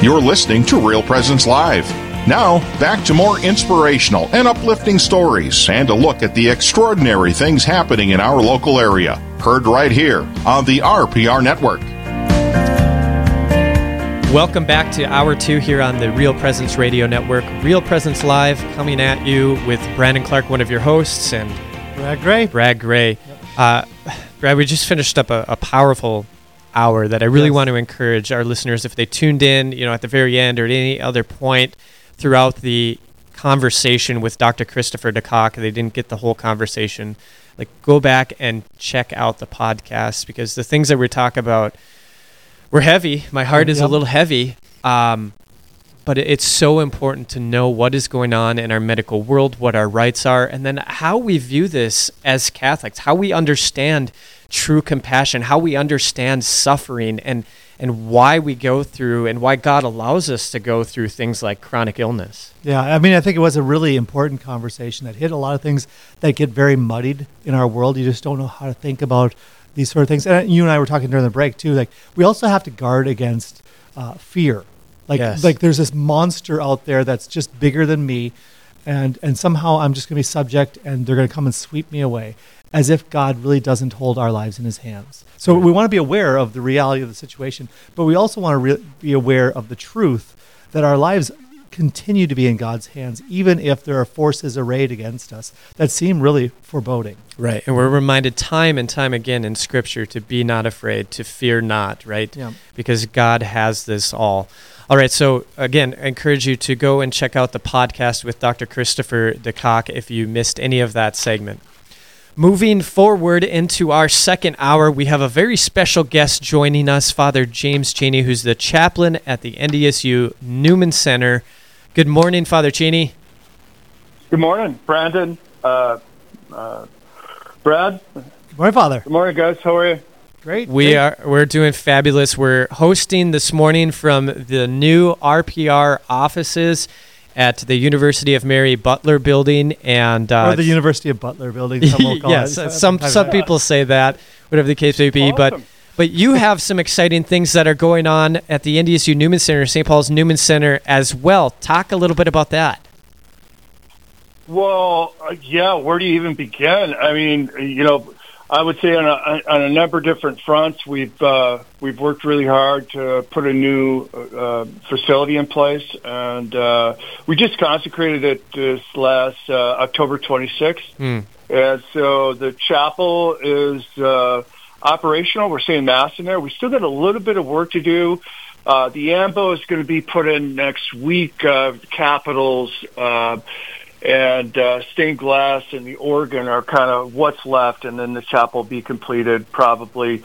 You're listening to Real Presence Live. Now, back to more inspirational and uplifting stories and a look at the extraordinary things happening in our local area. Heard right here on the RPR Network. Welcome back to Hour 2 here on the Real Presence Radio Network. Real Presence Live coming at you with Brandon Clark, one of your hosts, and Brad Gray. Yep. Brad, we just finished up a powerful hour that I really want to encourage our listeners, if they tuned in, you know, at the very end or at any other point throughout the conversation with Dr. Christopher DeCock, they didn't get the whole conversation, like go back and check out the podcast, because the things that we talk about, we're heavy. My heart is a little heavy, but it's so important to know what is going on in our medical world, what our rights are, and then how we view this as Catholics, how we understand true compassion, how we understand suffering, and why we go through and why God allows us to go through things like chronic illness. Yeah, I mean, I think it was a really important conversation that hit a lot of things that get very muddied in our world. You just don't know how to think about these sort of things. And you and I were talking during the break too, like we also have to guard against fear. Like, like there's this monster out there that's just bigger than me, and somehow I'm just going to be subject and they're going to come and sweep me away, as if God really doesn't hold our lives in his hands. So we want to be aware of the reality of the situation, but we also want to be aware of the truth that our lives continue to be in God's hands, even if there are forces arrayed against us that seem really foreboding. Right. And we're reminded time and time again in Scripture to be not afraid, to fear not, right? Yeah. Because God has this all. All right. So again, I encourage you to go and check out the podcast with Dr. Christopher DeCock if you missed any of that segment. Moving forward into our second hour, we have a very special guest joining us, Father James Cheney, who's the chaplain at the NDSU Newman Center. Good morning, Father Cheney. Good morning, Brandon. Brad. Good morning, Father. Good morning, guys. How are you? Great. We're doing fabulous. We're hosting this morning from the new RPR offices at the University of Mary Butler Building, and or the University of Butler Building. Some will call it. Some people say that, whatever the case may be, awesome. But you have some exciting things that are going on at the NDSU Newman Center, St. Paul's Newman Center as well. Talk a little bit about that. Well, yeah, where do you even begin? I mean, you know, I would say on a number of different fronts, we've worked really hard to put a new facility in place, and we just consecrated it this last October 26th. And so the chapel is operational. We're saying Mass in there. We still got a little bit of work to do. The AMBO is going to be put in next week, capitals and stained glass and the organ are kind of what's left, and then the chapel will be completed probably.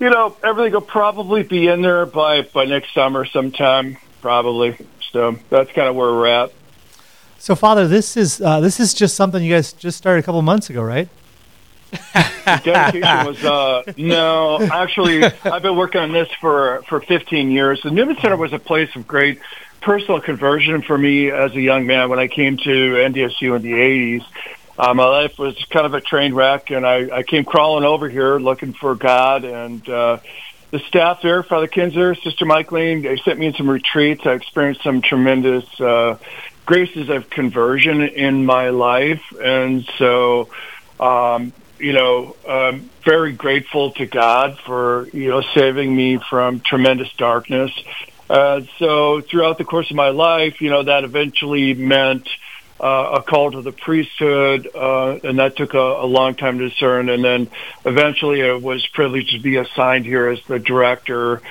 You know, everything will probably be in there by next summer sometime, probably. So that's kind of where we're at. So, Father, this is just something you guys just started a couple months ago, right? The dedication was no, actually I've been working on this for 15 years. The Newman Center was a place of great personal conversion for me as a young man when I came to NDSU in the 80s. My life was kind of a train wreck, and I came crawling over here looking for God, and the staff there, Father Kinzer, Sister Michaeline, they sent me in some retreats. I experienced some tremendous graces of conversion in my life, and so you know, I'm very grateful to God for, you know, saving me from tremendous darkness. So throughout the course of my life, you know, that eventually meant a call to the priesthood, and that took a long time to discern. And then eventually I was privileged to be assigned here as the director.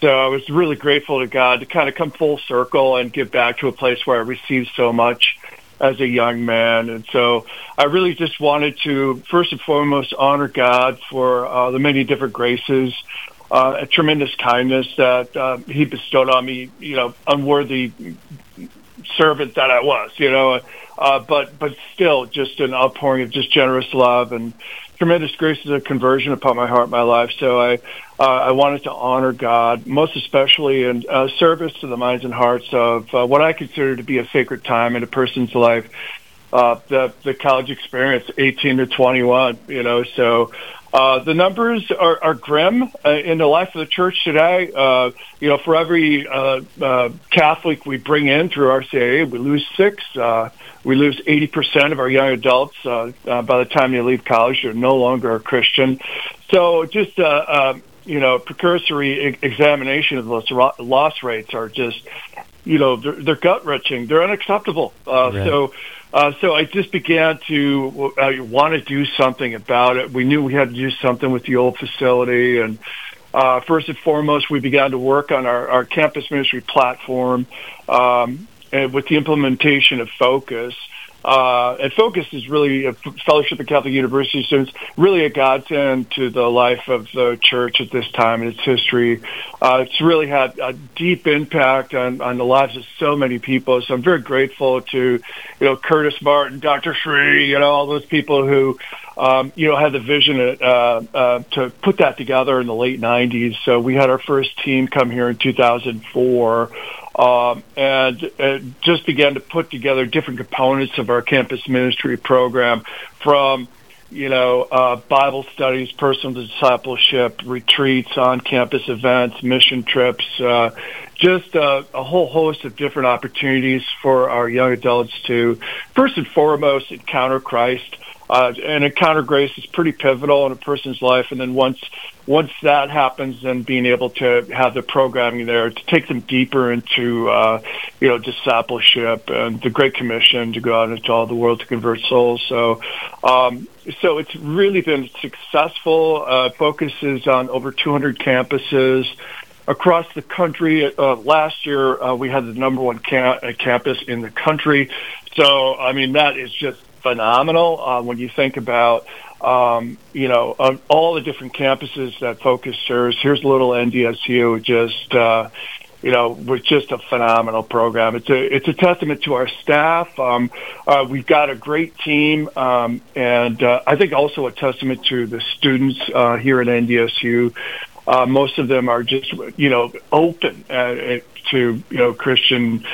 So I was really grateful to God to kind of come full circle and get back to a place where I received so much as a young man. And so I really just wanted to, first and foremost, honor God for the many different graces, a tremendous kindness that he bestowed on me, you know, unworthy servant that I was, you know, but still just an outpouring of just generous love and tremendous graces of conversion upon my heart, my life. So I wanted to honor God, most especially in service to the minds and hearts of what I consider to be a sacred time in a person's life, the college experience, 18 to 21, you know. So The numbers are grim in the life of the church today. For every Catholic we bring in through RCIA, we lose six. We lose 80% of our young adults by the time they leave college. They're no longer a Christian. So just precursory examination of those loss rates are just, they're gut-wrenching. They're unacceptable. Right. So I just began to want to do something about it. We knew we had to do something with the old facility. And first and foremost, we began to work on our campus ministry platform and with the implementation of FOCUS. And FOCUS is really a Fellowship of Catholic University students, really a godsend to the life of the church at this time in its history. It's really had a deep impact on the lives of so many people. So I'm very grateful to, Curtis Martin, Dr. Shree, all those people who, had the vision to put that together in the late 90s. So we had our first team come here in 2004. And just began to put together different components of our campus ministry program from, Bible studies, personal discipleship, retreats, on-campus events, mission trips, just a whole host of different opportunities for our young adults to, first and foremost, encounter Christ. And encounter grace is pretty pivotal in a person's life. And then once that happens, then being able to have the programming there to take them deeper into, discipleship and the Great Commission to go out into all the world to convert souls. So it's really been successful. Focuses on over 200 campuses across the country. Last year, we had the number one campus in the country. So, that is just phenomenal when you think about, all the different campuses that Focus serves. Here's little NDSU, just, with just a phenomenal program. It's a testament to our staff. We've got a great team, and I think also a testament to the students here at NDSU. Most of them are just, open to, Christian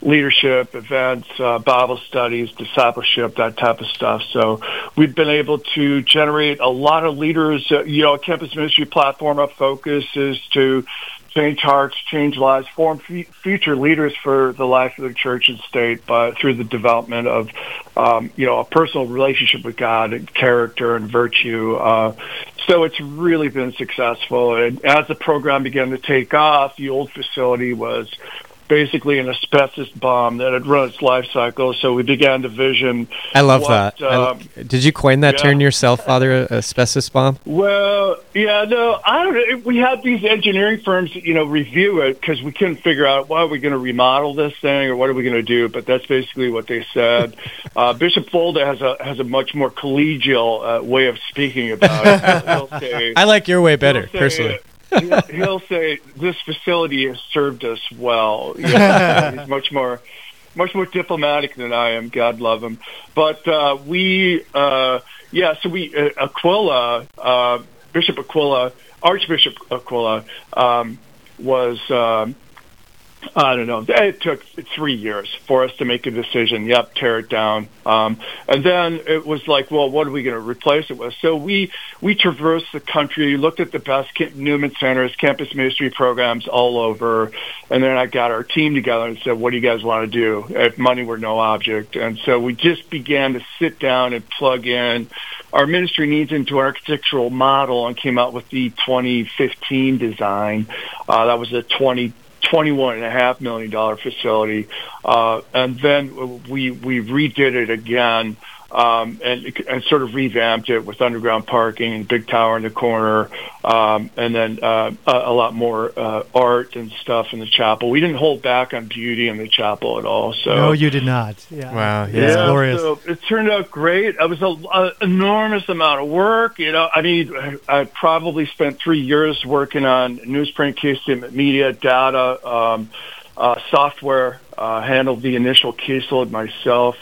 leadership, events, Bible studies, discipleship, that type of stuff. So we've been able to generate a lot of leaders. A campus ministry platform, our focus is to change hearts, change lives, form future leaders for the life of the church and state through the development of, a personal relationship with God and character and virtue. So it's really been successful. And as the program began to take off, the old facility was basically an asbestos bomb that had run its life cycle. So we began to vision. I love that. Did you coin that term yourself, Father, asbestos bomb? Well, I don't know. We had these engineering firms, review it because we couldn't figure out, why are we going to remodel this thing or what are we going to do? But that's basically what they said. Bishop Folda has a much more collegial way of speaking about it. I like your way better, personally. He'll say this facility has served us well. He's much more diplomatic than I am. God love him. But we Aquila, Bishop Aquila, Archbishop Aquila was. I don't know. It took 3 years for us to make a decision. Yep, tear it down. And then it was like, well, what are we going to replace it with? So we traversed the country, looked at the best Newman Centers, campus ministry programs all over, and then I got our team together and said, what do you guys want to do if money were no object? And so we just began to sit down and plug in our ministry needs into our architectural model and came out with the 2015 design. That was a $21.5 million facility, and then we redid it again and sort of revamped it with underground parking and big tower in the corner, and then a lot more art and stuff in the chapel. We didn't hold back on beauty in the chapel at all. So no, you did not. Yeah. Wow, it's glorious. So it turned out great. It was an enormous amount of work. I probably spent 3 years working on newsprint, case statement, media, data, software. Handled the initial caseload myself.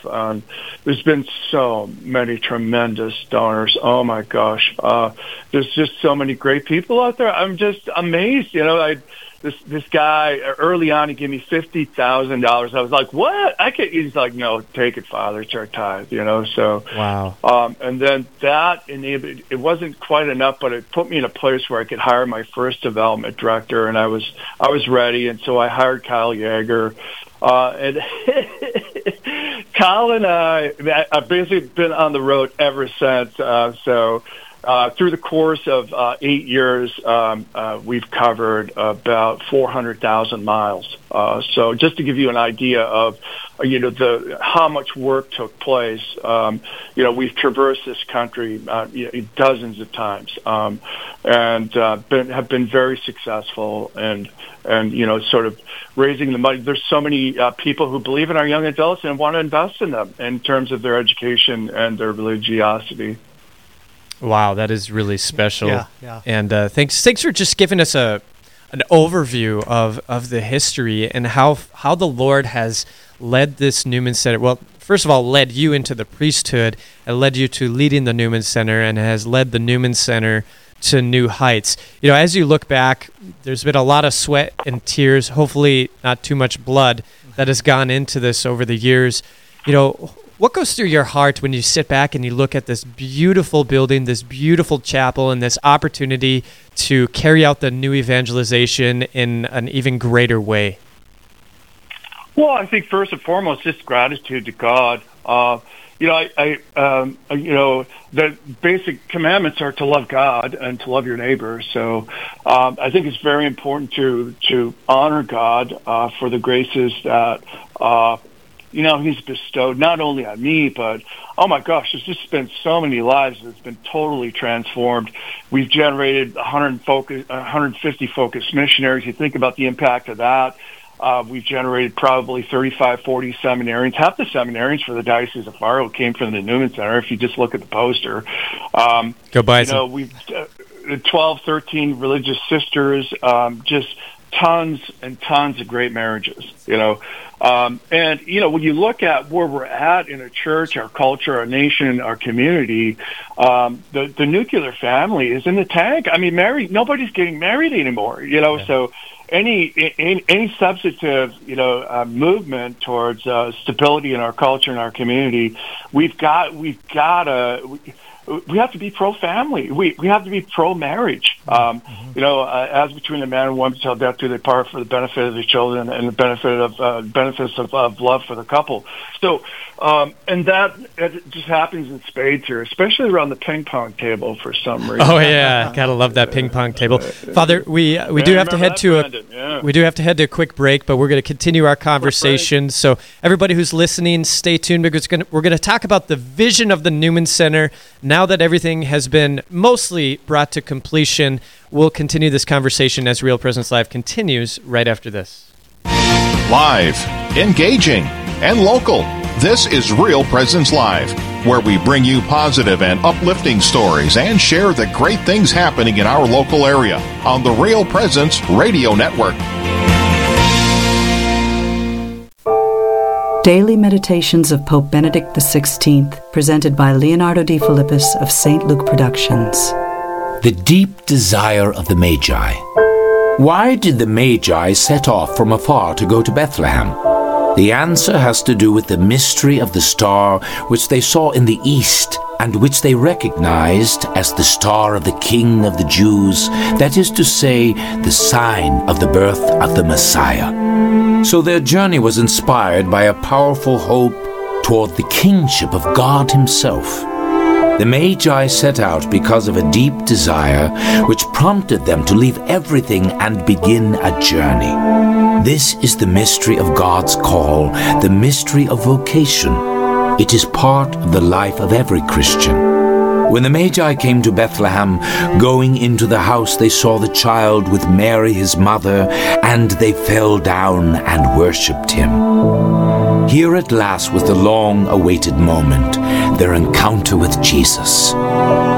There's been so many tremendous donors. Oh my gosh, there's just so many great people out there. I'm just amazed. this guy early on, he gave me $50,000. I was like, what? I can't. He's like, no, take it, Father. It's our tithe, you know. So wow. And then that enabled. It wasn't quite enough, but it put me in a place where I could hire my first development director, and I was ready. And so I hired Kyle Yeager, and Kyle and I've basically been on the road ever since. Through the course of 8 years, we've covered about 400,000 miles. So just to give you an idea of, how much work took place, we've traversed this country dozens of times, and have been very successful and sort of raising the money. There's so many people who believe in our young adults and want to invest in them in terms of their education and their religiosity. Wow, that is really special. Yeah. And thanks for just giving us an overview of the history and how the Lord has led this Newman Center. Well, first of all, led you into the priesthood and led you to leading the Newman Center and has led the Newman Center to new heights. You know, as you look back, there's been a lot of sweat and tears, hopefully not too much blood, that has gone into this over the years. You know, what goes through your heart when you sit back and you look at this beautiful building, this beautiful chapel, and this opportunity to carry out the new evangelization in an even greater way? Well, I think first and foremost, just gratitude to God. The basic commandments are to love God and to love your neighbor. So I think it's very important to honor God for the graces that He's bestowed not only on me, but, oh my gosh, there's just been so many lives that's been totally transformed. We've generated 150 focused missionaries. You think about the impact of that. We've generated probably 35, 40 seminarians. Half the seminarians for the Diocese of Fargo came from the Newman Center, if you just look at the poster. Go buy some. We've 12, 13 religious sisters, just tons and tons of great marriages, when you look at where we're at in a church, our culture, our nation, our community, the nuclear family is in the tank. I mean, nobody's getting married anymore, yeah. So any substantive, movement towards stability in our culture and our community, we have to be pro-family. We have to be pro-marriage. As between a man and woman shall death do they part, for the benefit of the children and the benefits of love for the couple. So, and that it just happens in spades here, especially around the ping pong table for some reason. Oh yeah, gotta love that ping pong table, Father. We do have to head to a quick break, but we're going to continue our conversation. So everybody who's listening, stay tuned because we're going to talk about the vision of the Newman Center. Now that everything has been mostly brought to completion, we'll continue this conversation as Real Presence Live continues right after this. Live, engaging, and local. This is Real Presence Live, where we bring you positive and uplifting stories and share the great things happening in our local area on the Real Presence Radio Network. Daily Meditations of Pope Benedict XVI, presented by Leonardo Di Philippus of St. Luke Productions. The deep desire of the Magi. Why did the Magi set off from afar to go to Bethlehem? The answer has to do with the mystery of the star which they saw in the east and which they recognized as the star of the King of the Jews, that is to say, the sign of the birth of the Messiah. So their journey was inspired by a powerful hope toward the kingship of God himself. The Magi set out because of a deep desire which prompted them to leave everything and begin a journey. This is the mystery of God's call, the mystery of vocation. It is part of the life of every Christian. When the Magi came to Bethlehem, going into the house, they saw the child with Mary his mother, and they fell down and worshipped him. Here at last was the long-awaited moment, their encounter with Jesus.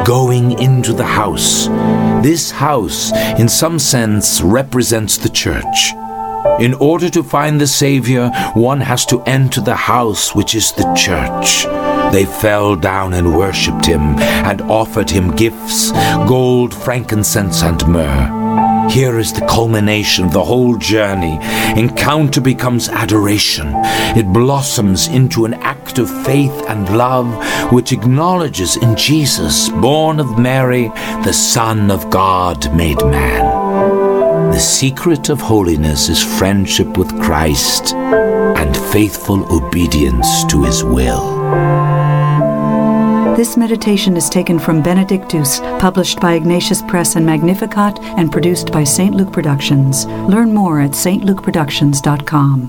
Going into the house. This house, in some sense, represents the church. In order to find the Savior, one has to enter the house, which is the church. They fell down and worshipped him and offered him gifts, gold, frankincense, and myrrh. Here is the culmination of the whole journey. Encounter becomes adoration. It blossoms into an act of faith and love which acknowledges in Jesus, born of Mary, the Son of God made man. The secret of holiness is friendship with Christ and faithful obedience to his will. This meditation is taken from Benedictus, published by Ignatius Press and Magnificat, and produced by St. Luke Productions. Learn more at stlukeproductions.com.